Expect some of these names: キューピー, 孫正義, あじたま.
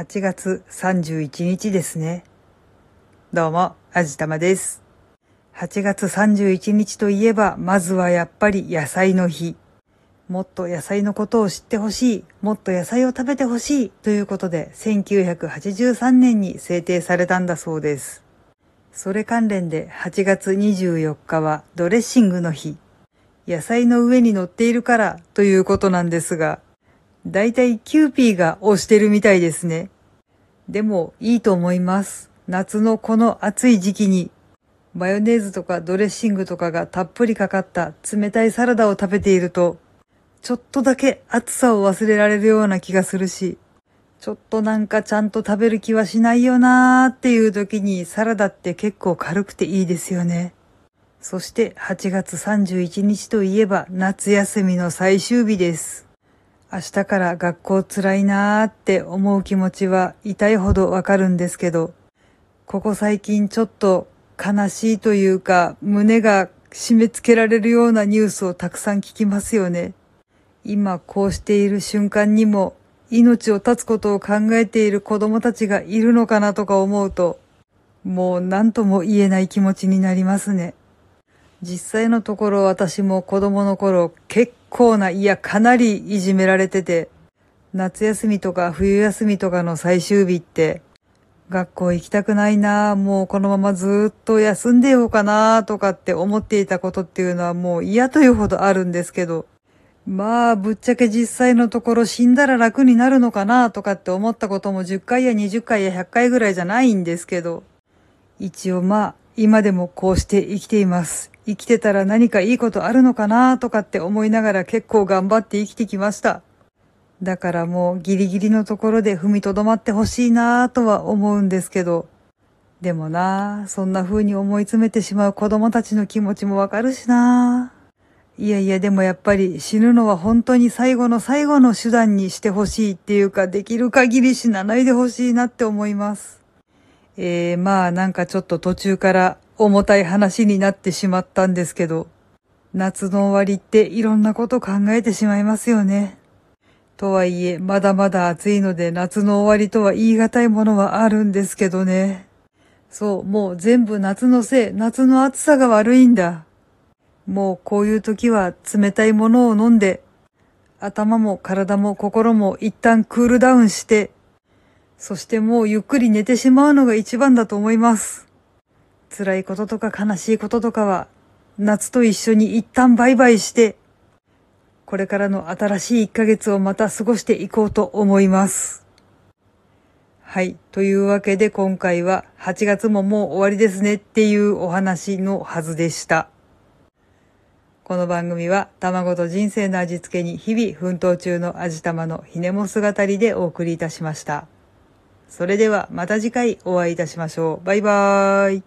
8月31日ですね。どうも、あじたまです。8月31日といえば、まずはやっぱり野菜の日。もっと野菜のことを知ってほしい、もっと野菜を食べてほしいということで、1983年に制定されたんだそうです。それ関連で8月24日はドレッシングの日。野菜の上に乗っているからということなんですが、だいたいキューピーが推してるみたいですね。でもいいと思います。夏のこの暑い時期に、マヨネーズとかドレッシングとかがたっぷりかかった冷たいサラダを食べていると、ちょっとだけ暑さを忘れられるような気がするし、ちょっとなんかちゃんと食べる気はしないよなーっていう時にサラダって結構軽くていいですよね。そして8月31日といえば夏休みの最終日です。明日から学校辛いなーって思う気持ちは痛いほどわかるんですけど、ここ最近ちょっと悲しいというか胸が締め付けられるようなニュースをたくさん聞きますよね。今こうしている瞬間にも命を絶つことを考えている子供たちがいるのかなとか思うと、もう何とも言えない気持ちになりますね。実際のところ私も子供の頃結構ないやかなりいじめられてて、夏休みとか冬休みとかの最終日って学校行きたくないなぁ、もうこのままずっと休んでようかなぁとかって思っていたことっていうのはもう嫌というほどあるんですけど、まあぶっちゃけ実際のところ死んだら楽になるのかなとかって思ったことも10回や20回や100回ぐらいじゃないんですけど、一応まあ今でもこうして生きています。生きてたら何かいいことあるのかなとかって思いながら結構頑張って生きてきました。だからもうギリギリのところで踏みとどまってほしいなとは思うんですけど、でもなあそんな風に思い詰めてしまう子供たちの気持ちもわかるしなあ、いやいやでもやっぱり死ぬのは本当に最後の最後の手段にしてほしいっていうか、できる限り死なないでほしいなって思います。まあなんかちょっと途中から重たい話になってしまったんですけど、夏の終わりっていろんなこと考えてしまいますよね。とはいえまだまだ暑いので夏の終わりとは言い難いものはあるんですけどね。そう、もう全部夏のせい、夏の暑さが悪いんだ。もうこういう時は冷たいものを飲んで、頭も体も心も一旦クールダウンして、そしてもうゆっくり寝てしまうのが一番だと思います。辛いこととか悲しいこととかは、夏と一緒に一旦バイバイして、これからの新しい1ヶ月をまた過ごしていこうと思います。はい。というわけで今回は8月ももう終わりですねっていうお話のはずでした。この番組は卵と人生の味付けに日々奮闘中の味玉のひねもす語りでお送りいたしました。それではまた次回お会いいたしましょう。バイバーイ。